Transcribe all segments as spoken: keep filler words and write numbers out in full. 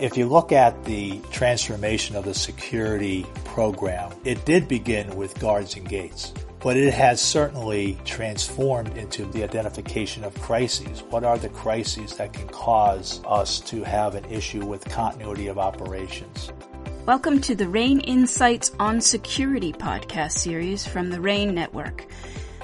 If you look at the transformation of the security program, it did begin with guards and gates, but it has certainly transformed into the identification of crises. What are the crises that can cause us to have an issue with continuity of operations? Welcome to the RANE Insights on Security podcast series from the RANE Network.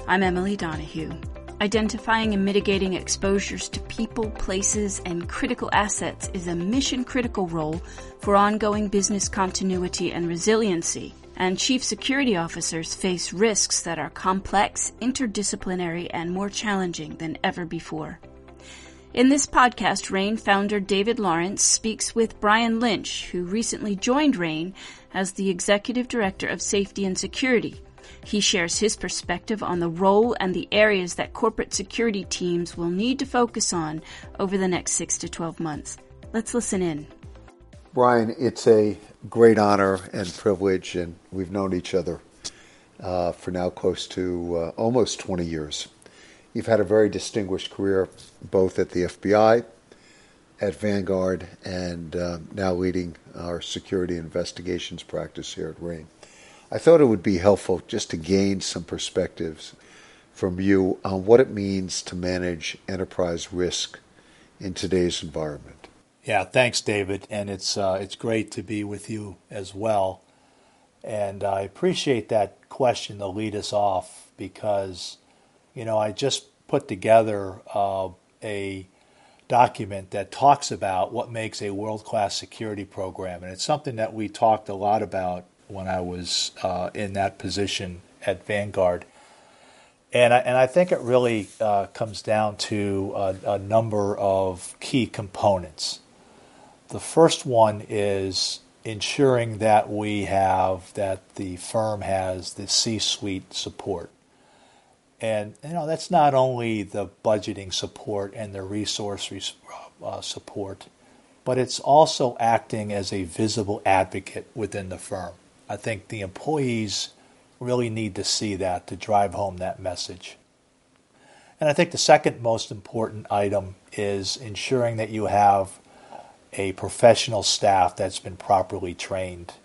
I'm Emily Donahue. Identifying and mitigating exposures to people, places, and critical assets is a mission-critical role for ongoing business continuity and resiliency, and chief security officers face risks that are complex, interdisciplinary, and more challenging than ever before. In this podcast, RANE founder David Lawrence speaks with Brian Lynch, who recently joined RANE as the Executive Director of Safety and Security. He shares his perspective on the role and the areas that corporate security teams will need to focus on over the next six to twelve months. Let's listen in. Brian, it's a great honor and privilege, and we've known each other uh, for now close to uh, almost twenty years. You've had a very distinguished career both at the F B I, at Vanguard, and uh, now leading our security investigations practice here at RANE. I thought it would be helpful just to gain some perspectives from you on what it means to manage enterprise risk in today's environment. Yeah, thanks, David. And it's uh, it's great to be with you as well. And I appreciate that question to lead us off because, you know, I just put together uh, a document that talks about what makes a world-class security program. And it's something that we talked a lot about when I was uh, in that position at Vanguard. And I, and I think it really uh, comes down to a, a number of key components. The first one is ensuring that we have, that the firm has the C-suite support. And, you know, that's not only the budgeting support and the resource res- uh, support, but it's also acting as a visible advocate within the firm. I think the employees really need to see that to drive home that message. And I think the second most important item is ensuring that you have a professional staff that's been properly trained.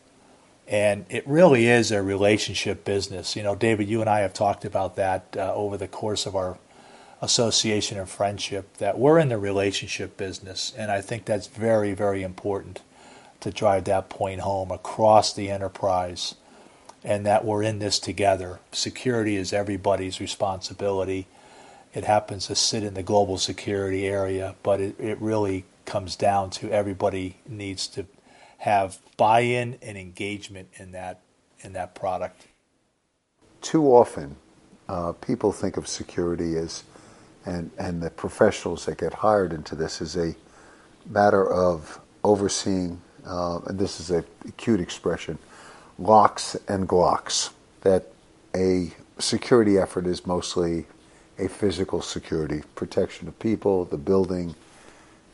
And it really is a relationship business. You know, David, you and I have talked about that uh, over the course of our association and friendship, that we're in the relationship business. And I think that's very, very important to drive that point home across the enterprise, and that we're in this together. Security is everybody's responsibility. It happens to sit in the global security area, but it, it really comes down to everybody needs to have buy-in and engagement in that in that product. Too often, uh, people think of security as, and, and the professionals that get hired into this, as a matter of overseeing Uh, and this is a cute expression, locks and glocks, that a security effort is mostly a physical security, protection of people, the building,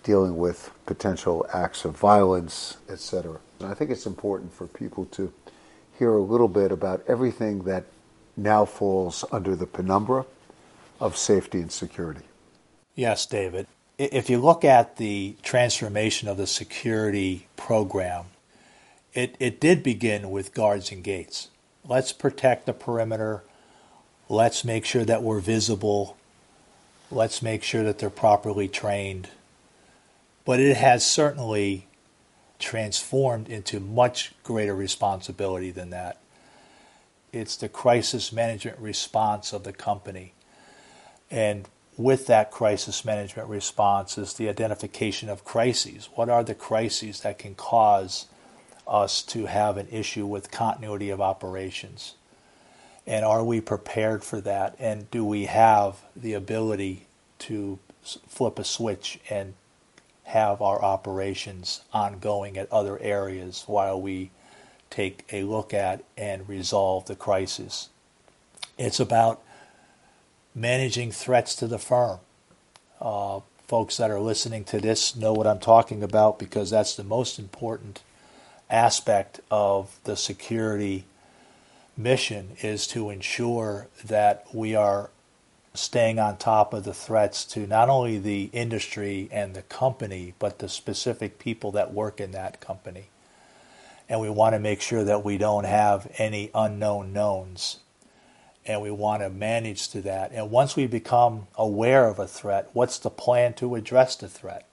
dealing with potential acts of violence, et cetera. And I think it's important for people to hear a little bit about everything that now falls under the penumbra of safety and security. Yes, David. If you look at the transformation of the security program, it, it did begin with guards and gates. Let's protect the perimeter. Let's make sure that we're visible. Let's make sure that they're properly trained. But it has certainly transformed into much greater responsibility than that. It's the crisis management response of the company. And with that crisis management response is the identification of crises. What are the crises that can cause us to have an issue with continuity of operations? And are we prepared for that? And do we have the ability to flip a switch and have our operations ongoing at other areas while we take a look at and resolve the crisis? It's about managing threats to the firm. Uh, folks that are listening to this know what I'm talking about because that's the most important aspect of the security mission, is to ensure that we are staying on top of the threats to not only the industry and the company, but the specific people that work in that company. And we want to make sure that we don't have any unknown knowns. And we want to manage to that. And once we become aware of a threat, what's the plan to address the threat?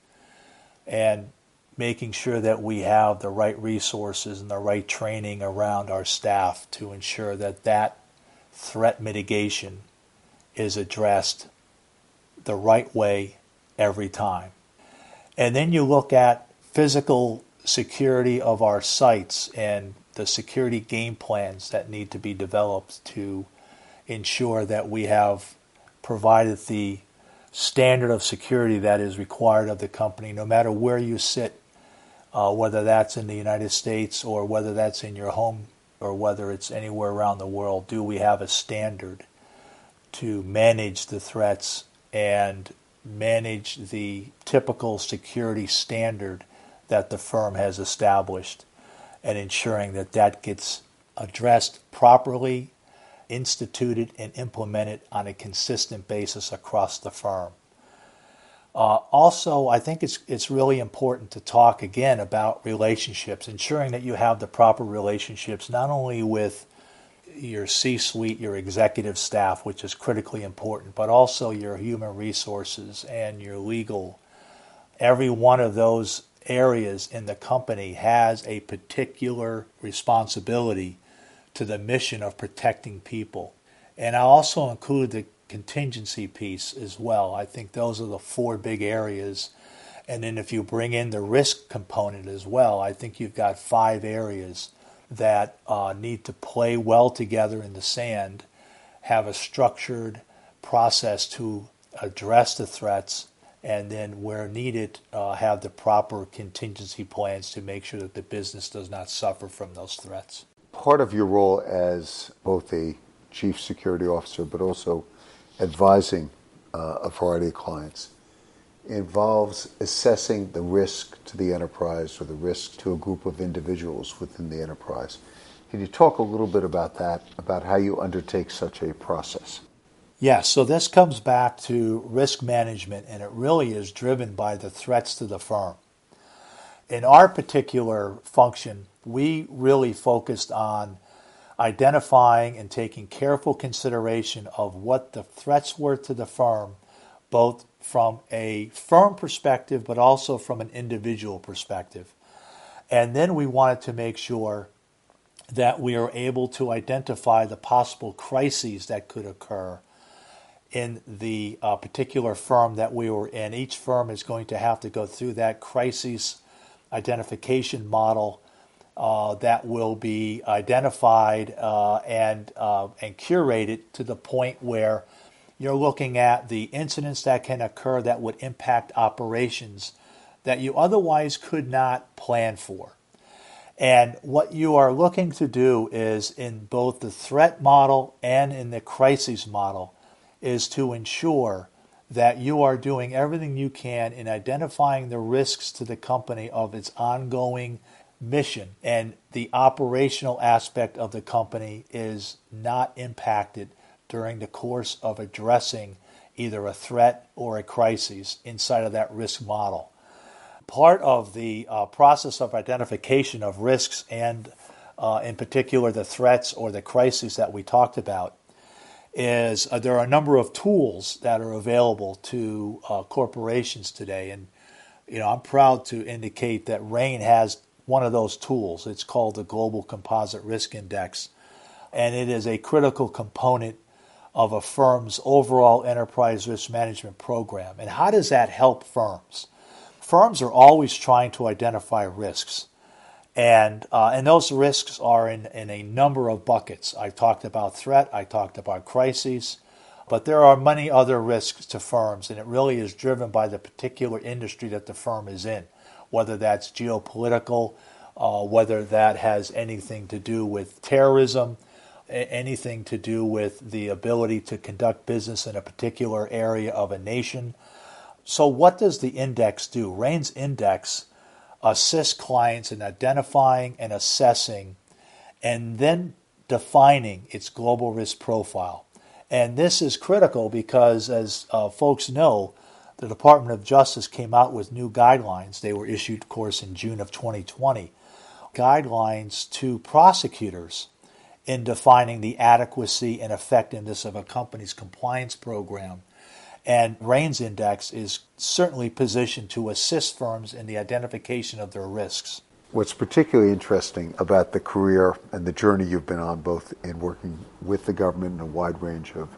And making sure that we have the right resources and the right training around our staff to ensure that that threat mitigation is addressed the right way every time. And then you look at physical security of our sites and the security game plans that need to be developed to ensure that we have provided the standard of security that is required of the company, no matter where you sit, uh, whether that's in the United States or whether that's in your home or whether it's anywhere around the world. Do we have a standard to manage the threats and manage the typical security standard that the firm has established, and ensuring that that gets addressed properly, instituted and implemented on a consistent basis across the firm. Uh, also, I think it's it's really important to talk again about relationships, ensuring that you have the proper relationships, not only with your C-suite, your executive staff, which is critically important, but also your human resources and your legal. Every one of those areas in the company has a particular responsibility to the mission of protecting people. And I also include the contingency piece as well. I think those are the four big areas. And then if you bring in the risk component as well, I think you've got five areas that uh, need to play well together in the sand, have a structured process to address the threats, and then where needed, uh, have the proper contingency plans to make sure that the business does not suffer from those threats. Part of your role as both a chief security officer, but also advising uh, a variety of clients, involves assessing the risk to the enterprise or the risk to a group of individuals within the enterprise. Can you talk a little bit about that, about how you undertake such a process? Yeah, so this comes back to risk management, and it really is driven by the threats to the firm. In our particular function, we really focused on identifying and taking careful consideration of what the threats were to the firm, both from a firm perspective, but also from an individual perspective. And then we wanted to make sure that we are able to identify the possible crises that could occur in the uh, particular firm that we were in. Each firm is going to have to go through that crisis identification model uh, that will be identified uh, and, uh, and curated to the point where you're looking at the incidents that can occur that would impact operations that you otherwise could not plan for. And what you are looking to do is, in both the threat model and in the crises model, is to ensure that you are doing everything you can in identifying the risks to the company of its ongoing mission, and the operational aspect of the company is not impacted during the course of addressing either a threat or a crisis inside of that risk model. Part of the uh, process of identification of risks and uh, in particular the threats or the crises that we talked about is uh, there are a number of tools that are available to uh, corporations today. And you know, I'm proud to indicate that RANE has one of those tools. It's called the Global Composite Risk Index, and it is a critical component of a firm's overall enterprise risk management program. And how does that help firms? Firms are always trying to identify risks, and uh, and those risks are in, in a number of buckets. I talked about threat, I talked about crises, but there are many other risks to firms, and it really is driven by the particular industry that the firm is in, whether that's geopolitical, uh, whether that has anything to do with terrorism, anything to do with the ability to conduct business in a particular area of a nation. So what does the index do? RANE's index assists clients in identifying and assessing and then defining its global risk profile. And this is critical because, as uh, folks know, the Department of Justice came out with new guidelines. They were issued, of course, in June of twenty twenty. Guidelines to prosecutors in defining the adequacy and effectiveness of a company's compliance program. And RANE's index is certainly positioned to assist firms in the identification of their risks. What's particularly interesting about the career and the journey you've been on, both in working with the government in a wide range of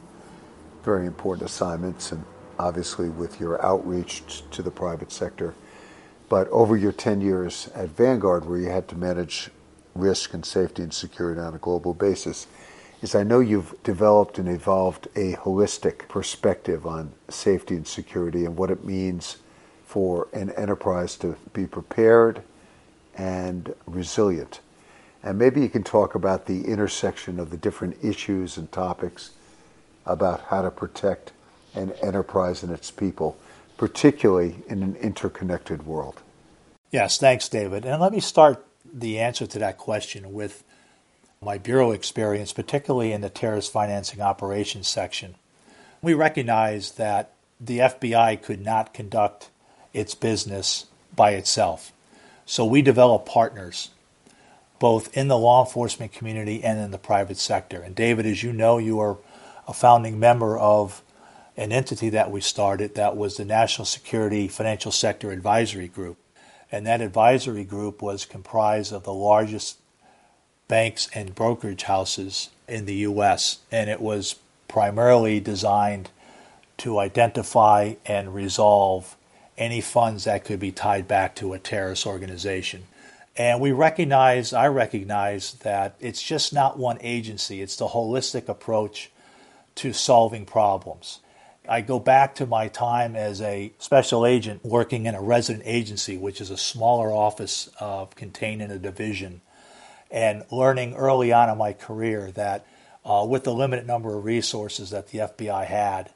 very important assignments and obviously with your outreach to the private sector, but over your ten years at Vanguard, where you had to manage risk and safety and security on a global basis, is I know you've developed and evolved a holistic perspective on safety and security and what it means for an enterprise to be prepared and resilient. And maybe you can talk about the intersection of the different issues and topics about how to protect an enterprise and its people, particularly in an interconnected world. Yes, thanks, David. And let me start the answer to that question with my bureau experience, particularly in the terrorist financing operations section. We recognized that the F B I could not conduct its business by itself. So we developed partners, both in the law enforcement community and in the private sector. And David, as you know, you are a founding member of an entity that we started that was the National Security Financial Sector Advisory Group. And that advisory group was comprised of the largest banks and brokerage houses in the U S, and it was primarily designed to identify and resolve any funds that could be tied back to a terrorist organization. And we recognize, I recognize that it's just not one agency. It's the holistic approach to solving problems. I go back to my time as a special agent working in a resident agency, which is a smaller office uh, contained in a division, and learning early on in my career that uh, with the limited number of resources that the F B I had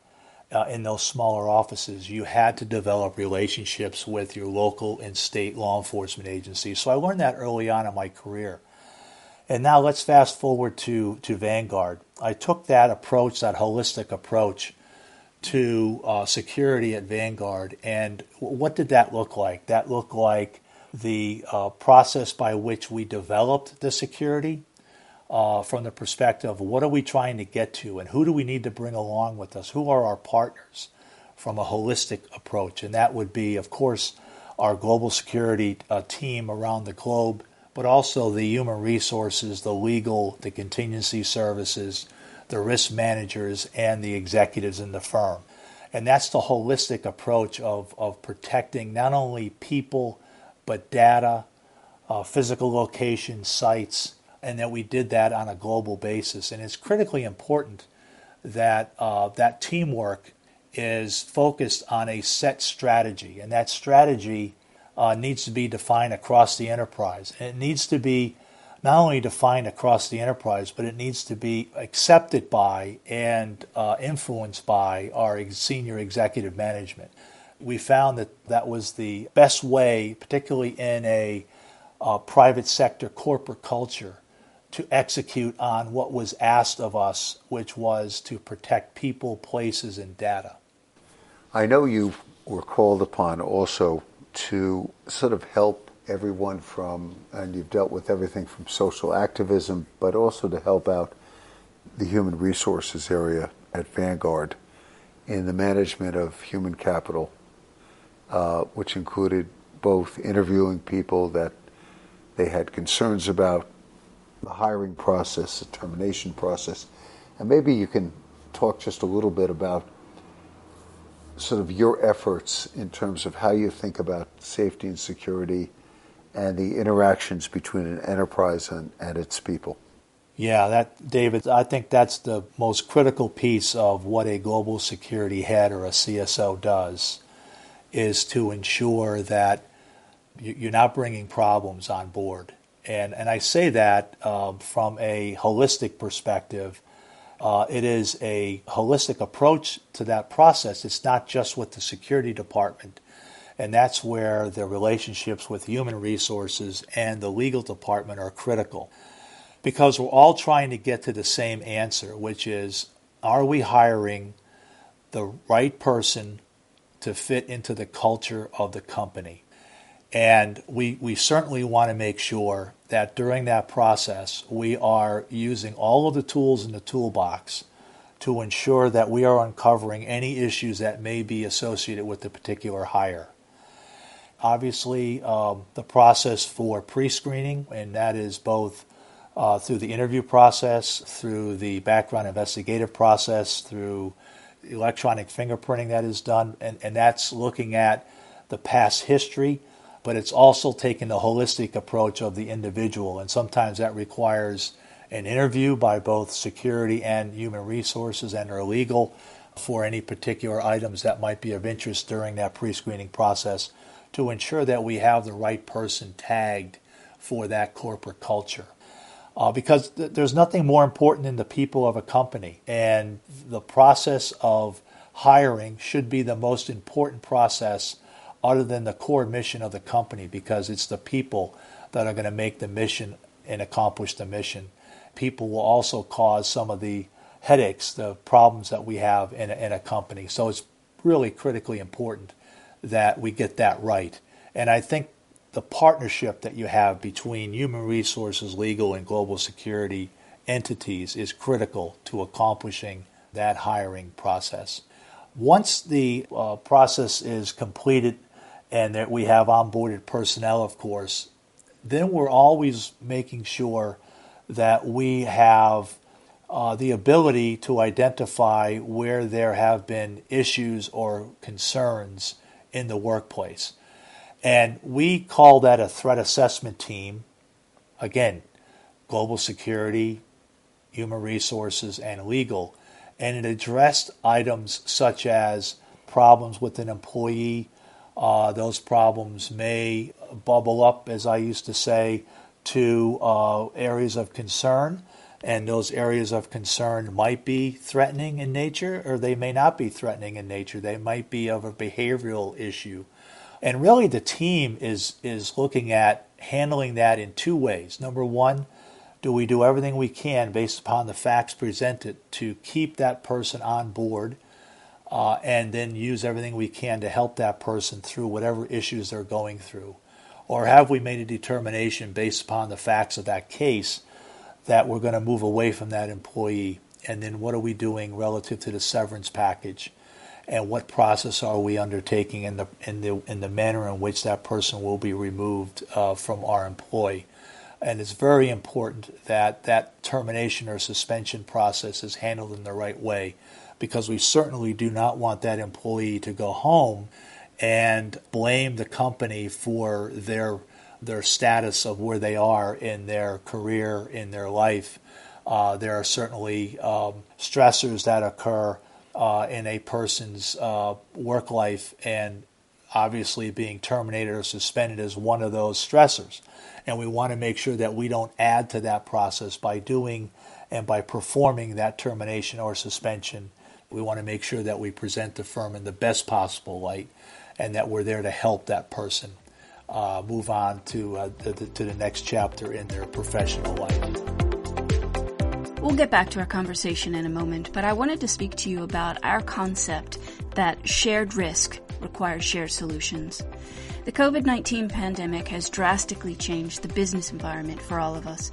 uh, in those smaller offices, you had to develop relationships with your local and state law enforcement agencies. So I learned that early on in my career. And now let's fast forward to, to Vanguard. I took that approach, that holistic approach, to uh, security at Vanguard. And what did that look like? That looked like the uh, process by which we developed the security uh, from the perspective of what are we trying to get to and who do we need to bring along with us? Who are our partners from a holistic approach? And that would be, of course, our global security uh, team around the globe, but also the human resources, the legal, the contingency services, the risk managers, and the executives in the firm. And that's the holistic approach of, of protecting not only people, but data, uh, physical location, sites, and that we did that on a global basis. And it's critically important that uh, that teamwork is focused on a set strategy. And that strategy uh, needs to be defined across the enterprise. And it needs to be not only defined across the enterprise, but it needs to be accepted by and uh, influenced by our senior executive management. We found that that was the best way, particularly in a uh, private sector corporate culture, to execute on what was asked of us, which was to protect people, places, and data. I know you were called upon also to sort of help everyone from, and you've dealt with everything from social activism, but also to help out the human resources area at Vanguard in the management of human capital, uh, which included both interviewing people that they had concerns about, the hiring process, the termination process. And maybe you can talk just a little bit about sort of your efforts in terms of how you think about safety and security and the interactions between an enterprise and, and its people. Yeah, that, David, I think that's the most critical piece of what a global security head or a C S O does, is to ensure that you're not bringing problems on board. And and I say that um, from a holistic perspective. Uh, it is a holistic approach to that process. It's not just with the security department. And that's where the relationships with human resources and the legal department are critical, because we're all trying to get to the same answer, which is are we hiring the right person to fit into the culture of the company? And we, we certainly want to make sure that during that process, we are using all of the tools in the toolbox to ensure that we are uncovering any issues that may be associated with the particular hire. Obviously, um, the process for pre-screening, and that is both uh, through the interview process, through the background investigative process, through electronic fingerprinting that is done, and, and that's looking at the past history, but it's also taking the holistic approach of the individual. And sometimes that requires an interview by both security and human resources and or legal for any particular items that might be of interest during that pre-screening process to ensure that we have the right person tagged for that corporate culture. Uh, because th- there's nothing more important than the people of a company. And the process of hiring should be the most important process other than the core mission of the company, because it's the people that are going to make the mission and accomplish the mission. People will also cause some of the headaches, the problems that we have in a, in a company. So it's really critically important that we get that right. And I think the partnership that you have between human resources, legal, and global security entities is critical to accomplishing that hiring process. Once the uh, process is completed and that we have onboarded personnel, of course, then we're always making sure that we have uh, the ability to identify where there have been issues or concerns in the workplace. And we call that a threat assessment team. Again, global security, human resources, and legal. And it addressed items such as problems with an employee. Uh, those problems may bubble up, as I used to say, to uh, areas of concern. And those areas of concern might be threatening in nature, or they may not be threatening in nature. They might be of a behavioral issue. And really the team is is looking at handling that in two ways. Number one, do we do everything we can based upon the facts presented to keep that person on board uh, and then use everything we can to help that person through whatever issues they're going through? Or have we made a determination based upon the facts of that case that we're going to move away from that employee? And then what are we doing relative to the severance package? And what process are we undertaking in the in the in the manner in which that person will be removed uh, from our employ? And it's very important that that termination or suspension process is handled in the right way, because we certainly do not want that employee to go home and blame the company for their their status of where they are in their career, in their life. Uh, there are certainly um, stressors that occur Uh, in a person's uh, work life, and obviously being terminated or suspended is one of those stressors. And we want to make sure that we don't add to that process by doing and by performing that termination or suspension. We want to make sure that we present the firm in the best possible light and that we're there to help that person uh, move on to, uh, to, the, to the next chapter in their professional life. We'll get back to our conversation in a moment, but I wanted to speak to you about our concept that shared risk requires shared solutions. The covid nineteen pandemic has drastically changed the business environment for all of us.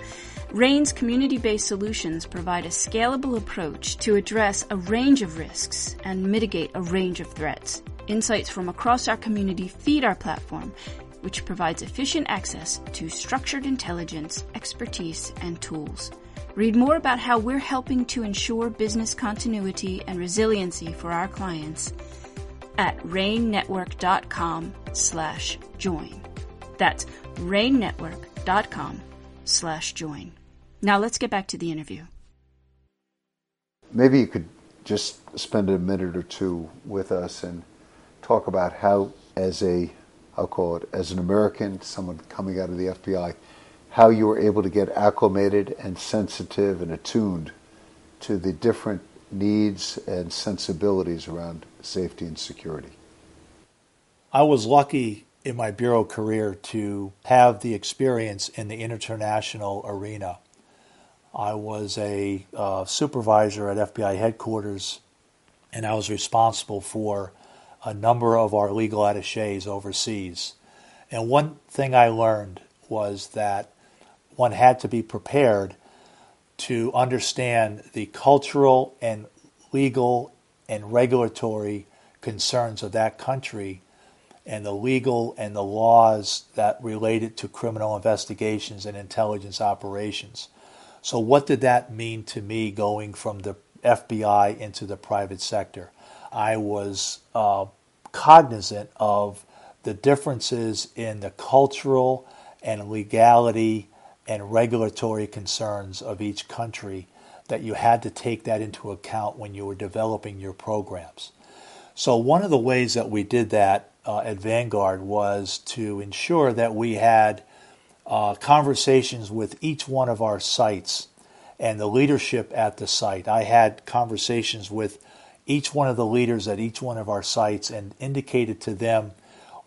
RANE's community-based solutions provide a scalable approach to address a range of risks and mitigate a range of threats. Insights from across our community feed our platform, which provides efficient access to structured intelligence, expertise, and tools. Read more about how we're helping to ensure business continuity and resiliency for our clients at rain network dot com slash join. That's rain network dot com slash join. Now let's get back to the interview. Maybe you could just spend a minute or two with us and talk about how, as a, I'll call it, as an American, someone coming out of the F B I, how you were able to get acclimated and sensitive and attuned to the different needs and sensibilities around safety and security. I was lucky in my bureau career to have the experience in the international arena. I was a uh, supervisor at F B I headquarters, and I was responsible for a number of our legal attachés overseas. And one thing I learned was that one had to be prepared to understand the cultural and legal and regulatory concerns of that country and the legal and the laws that related to criminal investigations and intelligence operations. So what did that mean to me going from the F B I into the private sector? I was uh, cognizant of the differences in the cultural and legality and regulatory concerns of each country, that you had to take that into account when you were developing your programs. So one of the ways that we did that uh, at Vanguard was to ensure that we had uh, conversations with each one of our sites and the leadership at the site. I had conversations with each one of the leaders at each one of our sites and indicated to them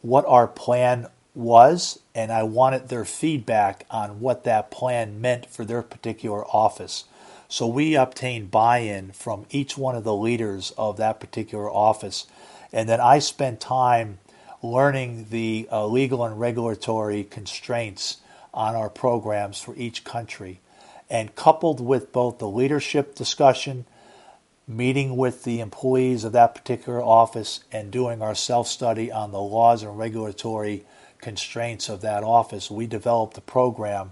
what our plan was, and I wanted their feedback on what that plan meant for their particular office. So we obtained buy-in from each one of the leaders of that particular office, and then I spent time learning the uh, legal and regulatory constraints on our programs for each country. And coupled with both the leadership discussion, meeting with the employees of that particular office, and doing our self-study on the laws and regulatory constraints of that office, we developed a program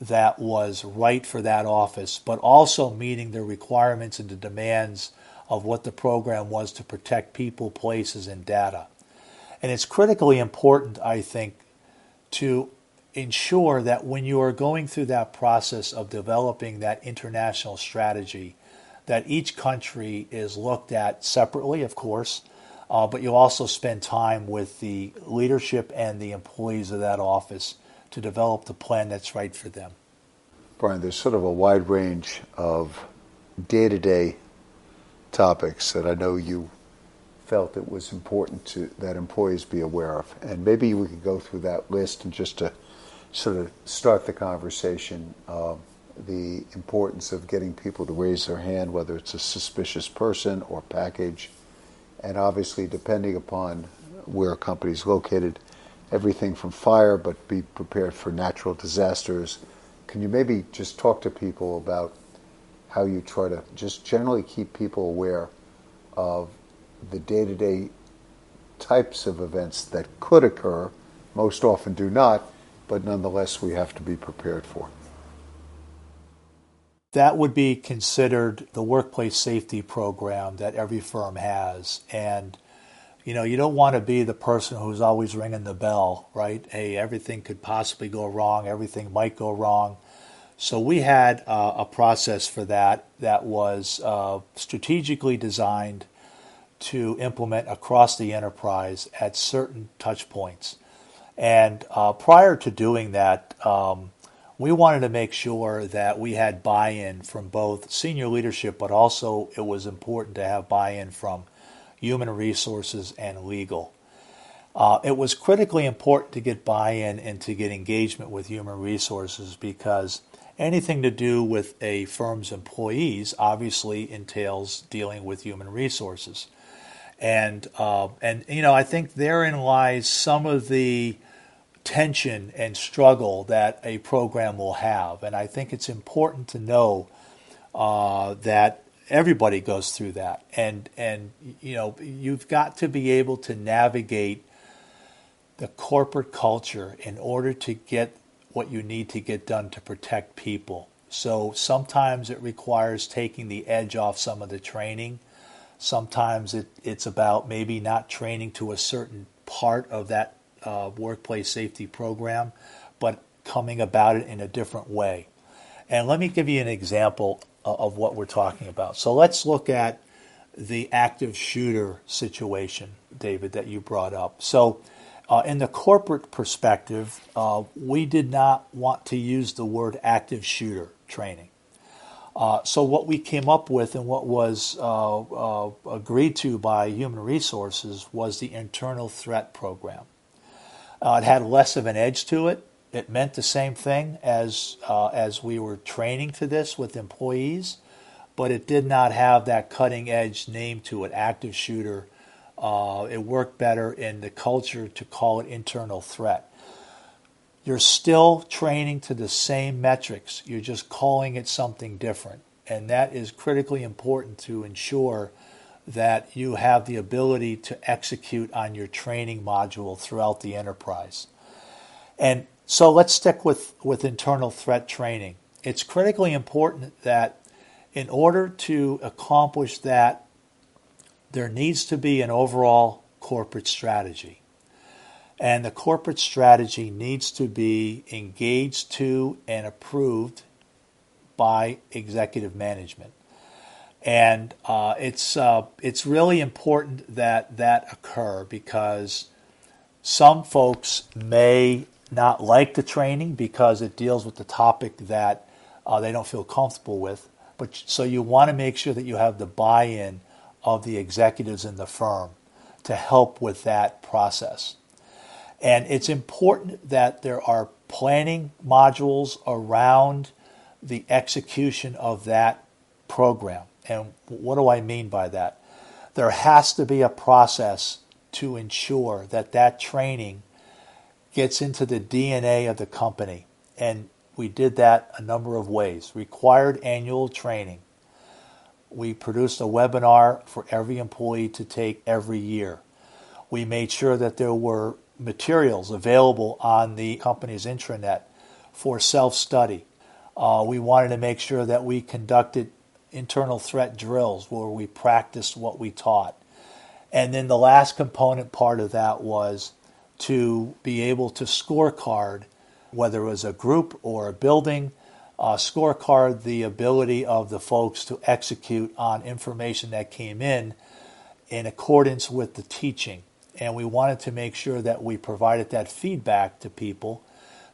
that was right for that office, but also meeting the requirements and the demands of what the program was to protect people, places, and data. And it's critically important, I think, to ensure that when you are going through that process of developing that international strategy, that each country is looked at separately, of course, uh, but you also spend time with the leadership and the employees of that office to develop the plan that's right for them. Brian, there's sort of a wide range of day-to-day topics that I know you felt it was important to that employees be aware of. And maybe we could go through that list and just to sort of start the conversation. Um, the importance of getting people to raise their hand, whether it's a suspicious person or package, and obviously depending upon where a company is located, everything from fire, but be prepared for natural disasters. Can you maybe just talk to people about how you try to just generally keep people aware of the day-to-day types of events that could occur, most often do not, but nonetheless we have to be prepared for? That would be considered the workplace safety program that every firm has. And, you know, you don't want to be the person who's always ringing the bell, right? Hey, everything could possibly go wrong. Everything might go wrong. So we had uh, a process for that that was uh, strategically designed to implement across the enterprise at certain touch points. And uh, prior to doing that, um, we wanted to make sure that we had buy-in from both senior leadership, but also it was important to have buy-in from human resources and legal. Uh, it was critically important to get buy-in and to get engagement with human resources, because anything to do with a firm's employees obviously entails dealing with human resources. And, uh, and you know, I think therein lies some of the tension and struggle that a program will have. And I think it's important to know uh, that everybody goes through that. And, and you know, you've got to be able to navigate the corporate culture in order to get what you need to get done to protect people. So sometimes it requires taking the edge off some of the training. Sometimes it, it's about maybe not training to a certain part of that Uh, workplace safety program, but coming about it in a different way. And let me give you an example of, of what we're talking about. So let's look at the active shooter situation, David, that you brought up. So uh, in the corporate perspective, uh, we did not want to use the word active shooter training. Uh, so what we came up with and what was uh, uh, agreed to by human resources was the internal threat program. Uh, it had less of an edge to it. it meant the same thing as uh, as we were training to this with employees, but it did not have that cutting edge name to it, active shooter. Uh, it worked better in the culture to call it internal threat. You're still training to the same metrics. You're just calling it something different. And that is critically important to ensure that you have the ability to execute on your training module throughout the enterprise. And so let's stick with, with internal threat training. It's critically important that in order to accomplish that, there needs to be an overall corporate strategy. And the corporate strategy needs to be engaged to and approved by executive management. And uh, it's uh, it's really important that that occur, because some folks may not like the training because it deals with the topic that uh, they don't feel comfortable with. But so you want to make sure that you have the buy-in of the executives in the firm to help with that process. And it's important that there are planning modules around the execution of that program. And what do I mean by that? There has to be a process to ensure that that training gets into the D N A of the company. And we did that a number of ways. Required annual training. We produced a webinar for every employee to take every year. We made sure that there were materials available on the company's intranet for self-study. Uh, we wanted to make sure that we conducted internal threat drills where we practiced what we taught. And then the last component part of that was to be able to scorecard, whether it was a group or a building, uh, scorecard the ability of the folks to execute on information that came in in accordance with the teaching. And we wanted to make sure that we provided that feedback to people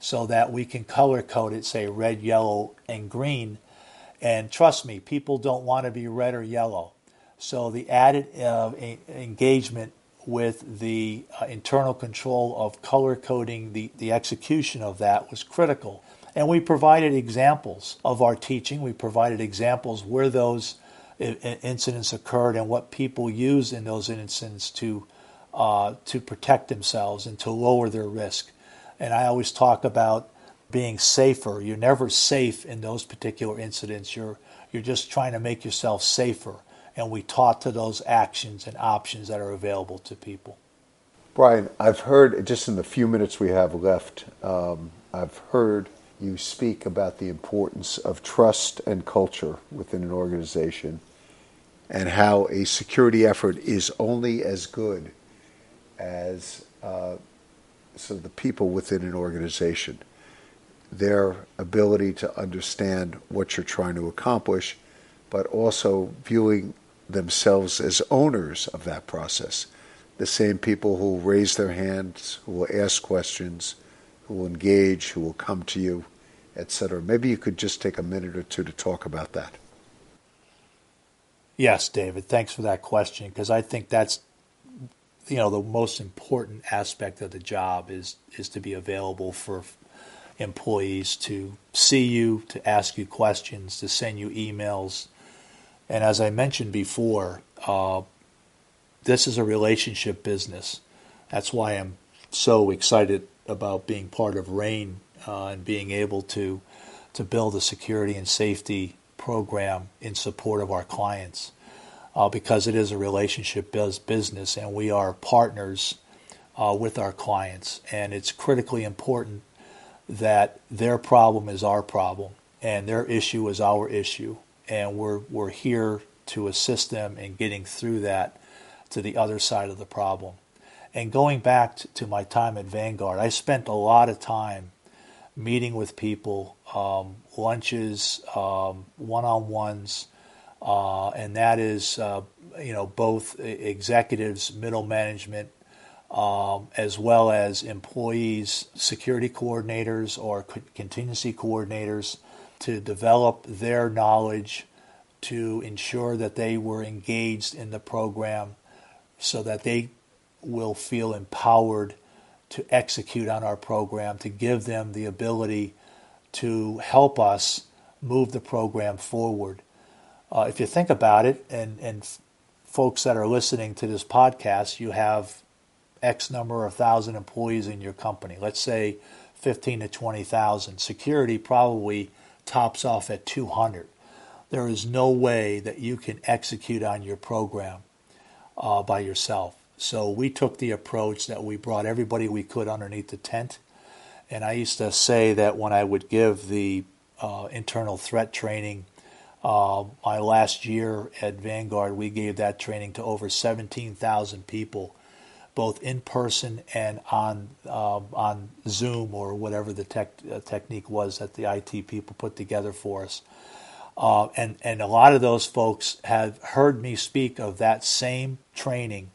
so that we can color code it, say red, yellow, and green. And trust me, people don't want to be red or yellow. So the added uh, engagement with the uh, internal control of color coding the, the execution of that was critical. And we provided examples of our teaching. We provided examples where those incidents occurred and what people used in those incidents to uh, to protect themselves and to lower their risk. And I always talk about being safer. You're never safe in those particular incidents. You're you're just trying to make yourself safer. And we taught to those actions and options that are available to people. Brian, I've heard, just in the few minutes we have left, um, I've heard you speak about the importance of trust and culture within an organization and how a security effort is only as good as uh, so the people within an organization. Their ability to understand what you're trying to accomplish, but also viewing themselves as owners of that process. The same people who will raise their hands, who will ask questions, who will engage, who will come to you, et cetera. Maybe you could just take a minute or two to talk about that. Yes, David, thanks for that question, because I think that's, you know, the most important aspect of the job is is to be available for employees to see you, to ask you questions, to send you emails. And as I mentioned before, uh, this is a relationship business. That's why I'm so excited about being part of RANE uh, and being able to to build a security and safety program in support of our clients, uh, because it is a relationship business and we are partners uh, with our clients. And it's critically important that their problem is our problem and their issue is our issue. And we're we're here to assist them in getting through that to the other side of the problem. And going back to my time at Vanguard, I spent a lot of time meeting with people, um, lunches, um, one-on-ones, uh, and that is, uh, you know, both executives, middle management, Um, as well as employees, security coordinators or co- contingency coordinators, to develop their knowledge, to ensure that they were engaged in the program so that they will feel empowered to execute on our program, to give them the ability to help us move the program forward. Uh, if you think about it, and, and folks that are listening to this podcast, you have X number of thousand employees in your company. Let's say fifteen to twenty thousand. Security probably tops off at two hundred. There is no way that you can execute on your program uh, by yourself. So we took the approach that we brought everybody we could underneath the tent. And I used to say that when I would give the uh, internal threat training, uh, my last year at Vanguard, we gave that training to over seventeen thousand people, both in person and on uh, on Zoom or whatever the tech, uh, technique was that the I T people put together for us. Uh, and, and a lot of those folks have heard me speak of that same training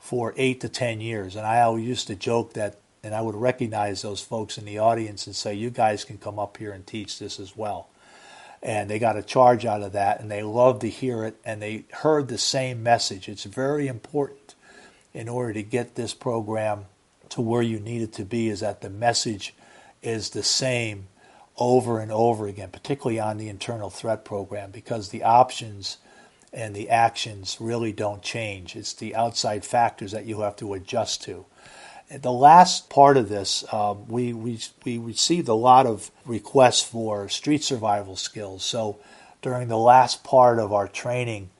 for eight to ten years. And I always used to joke that, and I would recognize those folks in the audience and say, you guys can come up here and teach this as well. And they got a charge out of that, and they loved to hear it, and they heard the same message. It's very important in order to get this program to where you need it to be, is that the message is the same over and over again, particularly on the internal threat program, because the options and the actions really don't change. It's the outside factors that you have to adjust to. The last part of this, uh, we, we we received a lot of requests for street survival skills. So during the last part of our training,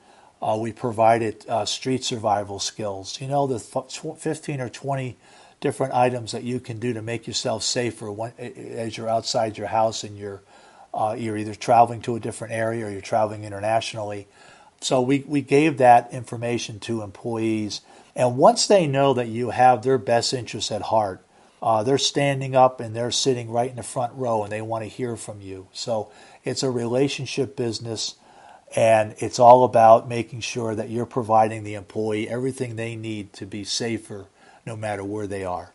uh, we provided uh, street survival skills. You know, the fifteen or twenty different items that you can do to make yourself safer when, as you're outside your house and you're, uh, you're either traveling to a different area or you're traveling internationally. So we, we gave that information to employees. And once they know that you have their best interests at heart, uh, they're standing up and they're sitting right in the front row and they want to hear from you. So it's a relationship business, and it's all about making sure that you're providing the employee everything they need to be safer no matter where they are.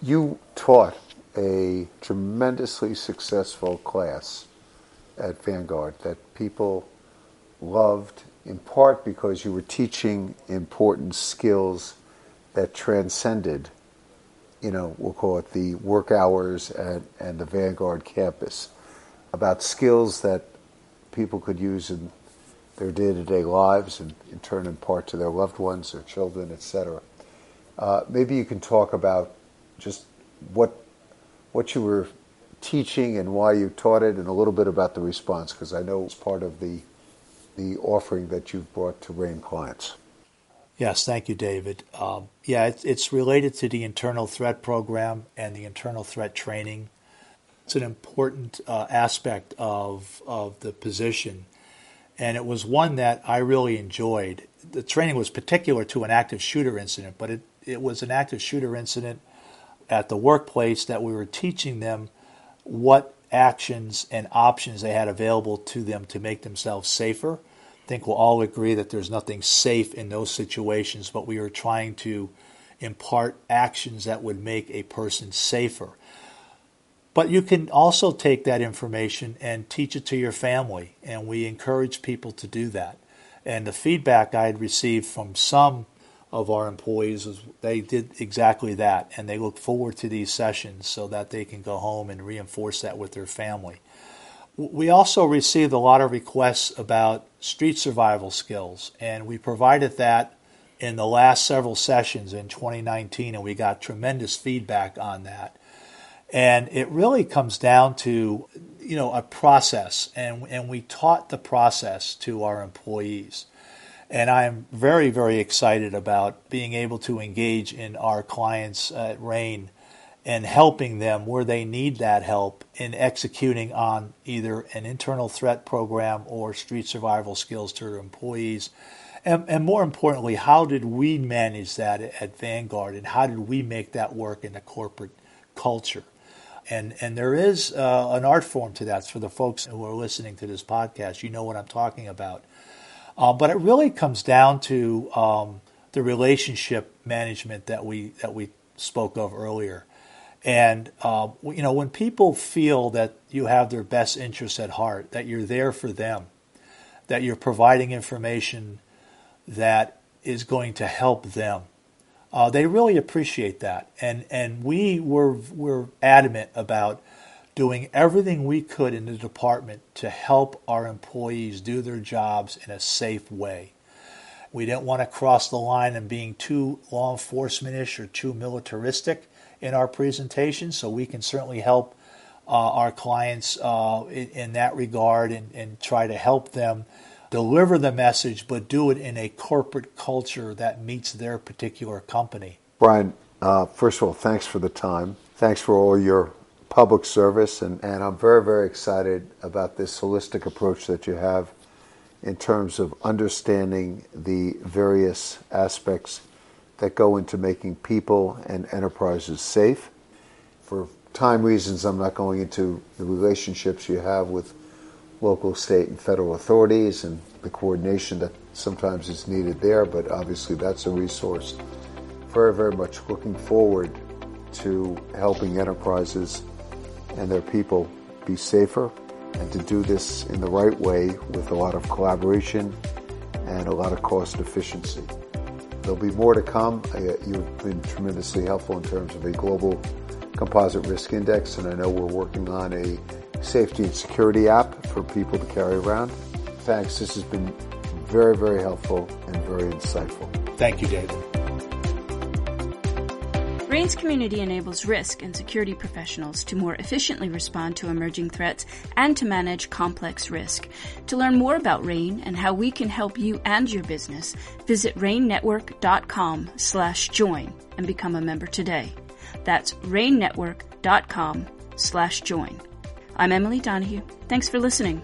You taught a tremendously successful class at Vanguard that people loved, in part because you were teaching important skills that transcended, you know, we'll call it the work hours and, and the Vanguard campus, about skills that people could use in their day-to-day lives and in turn impart to their loved ones, their children, et cetera. Uh, maybe you can talk about just what what you were teaching and why you taught it, and a little bit about the response, because I know it's part of the the offering that you've brought to RANE clients. Yes, thank you, David. Um, yeah, it, it's related to the internal threat program and the internal threat training. It's an important uh, aspect of, of the position, and it was one that I really enjoyed. The training was particular to an active shooter incident, but it, it was an active shooter incident at the workplace that we were teaching them what actions and options they had available to them to make themselves safer. I think we'll all agree that there's nothing safe in those situations, but we were trying to impart actions that would make a person safer. But you can also take that information and teach it to your family, and we encourage people to do that. And the feedback I had received from some of our employees was they did exactly that, and they look forward to these sessions so that they can go home and reinforce that with their family. We also received a lot of requests about street survival skills, and we provided that in the last several sessions in twenty nineteen, and we got tremendous feedback on that. And it really comes down to, you know, a process, and and we taught the process to our employees. And I'm very, very excited about being able to engage in our clients at RANE and helping them where they need that help in executing on either an internal threat program or street survival skills to their employees. And, and more importantly, how did we manage that at Vanguard, and how did we make that work in the corporate culture? And and there is uh, an art form to that for the folks who are listening to this podcast. You know what I'm talking about. Uh, but it really comes down to um, the relationship management that we that we spoke of earlier, and uh, you know, when people feel that you have their best interests at heart, that you're there for them, that you're providing information that is going to help them, Uh, they really appreciate that. And and we were, were adamant about doing everything we could in the department to help our employees do their jobs in a safe way. We didn't want to cross the line in being too law enforcement-ish or too militaristic in our presentation, so we can certainly help uh, our clients uh, in, in that regard and, and try to help them deliver the message, but do it in a corporate culture that meets their particular company. Brian, uh, first of all, thanks for the time. Thanks for all your public service, and, and I'm very, very excited about this holistic approach that you have in terms of understanding the various aspects that go into making people and enterprises safe. For time reasons, I'm not going into the relationships you have with local, state, and federal authorities and the coordination that sometimes is needed there, but obviously that's a resource. Very, very much looking forward to helping enterprises and their people be safer, and to do this in the right way with a lot of collaboration and a lot of cost efficiency. There'll be more to come. You've been tremendously helpful in terms of a global composite risk index, and I know we're working on a safety and security app for people to carry around. Thanks. This has been very, very helpful and very insightful. Thank you, David. RANE's community enables risk and security professionals to more efficiently respond to emerging threats and to manage complex risk. To learn more about RANE and how we can help you and your business, visit ranenetwork.com slash join and become a member today. That's ranenetwork.com slash join. I'm Emily Donahue. Thanks for listening.